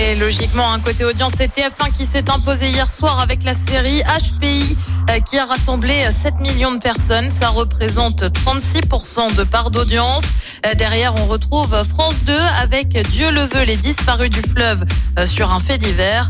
Et logiquement, un côté audience, c'est TF1 qui s'est imposé hier soir avec la série HPI qui a rassemblé 7 millions de personnes. Ça représente 36% de part d'audience. Derrière, on retrouve France 2 avec Dieu le veut, les disparus du fleuve sur un fait divers.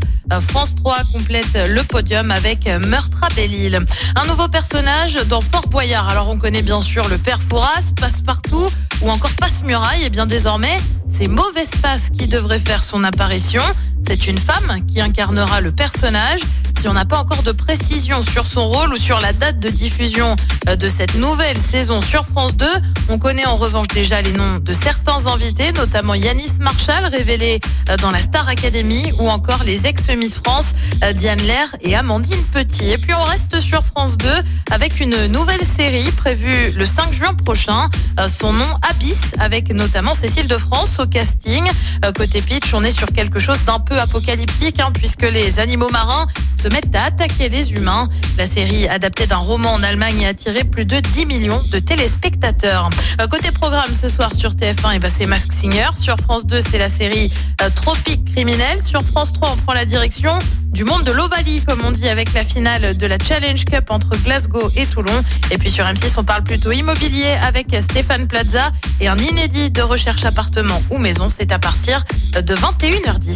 France 3 complète le podium avec Meurtre à Belle-Île. Un nouveau personnage dans Fort Boyard. Alors on connaît bien sûr le Père Fouras, Passe-Partout ou encore Passe-Muraille. Et bien désormais, c'est Mauvaise Passe qui devrait faire son apparition. C'est une femme qui incarnera le personnage. Si on n'a pas encore de précision sur son rôle ou sur la date de diffusion de cette nouvelle saison sur France 2, on connaît en revanche déjà les noms de certains invités, notamment Yanis Marshall, révélé dans la Star Academy, ou encore les ex-Miss France, Diane Ler et Amandine Petit. Et puis on reste sur France 2 avec une nouvelle série prévue le 5 juin prochain, son nom Abyss, avec notamment Cécile de France au casting. Côté pitch, on est sur quelque chose d'un peu apocalyptique, puisque les animaux marins se mettent à attaquer les humains. La série, adaptée d'un roman en Allemagne, a attiré plus de 10 millions de téléspectateurs. Côté programme, ce soir sur TF1, c'est Mask Singer. Sur France 2, c'est la série Tropiques criminels. Sur France 3, on prend la direction du monde de l'Ovalie, comme on dit, avec la finale de la Challenge Cup entre Glasgow et Toulon. Et puis sur M6, on parle plutôt immobilier avec Stéphane Plaza et un inédit de recherche appartement ou maison. C'est à partir de 21h10.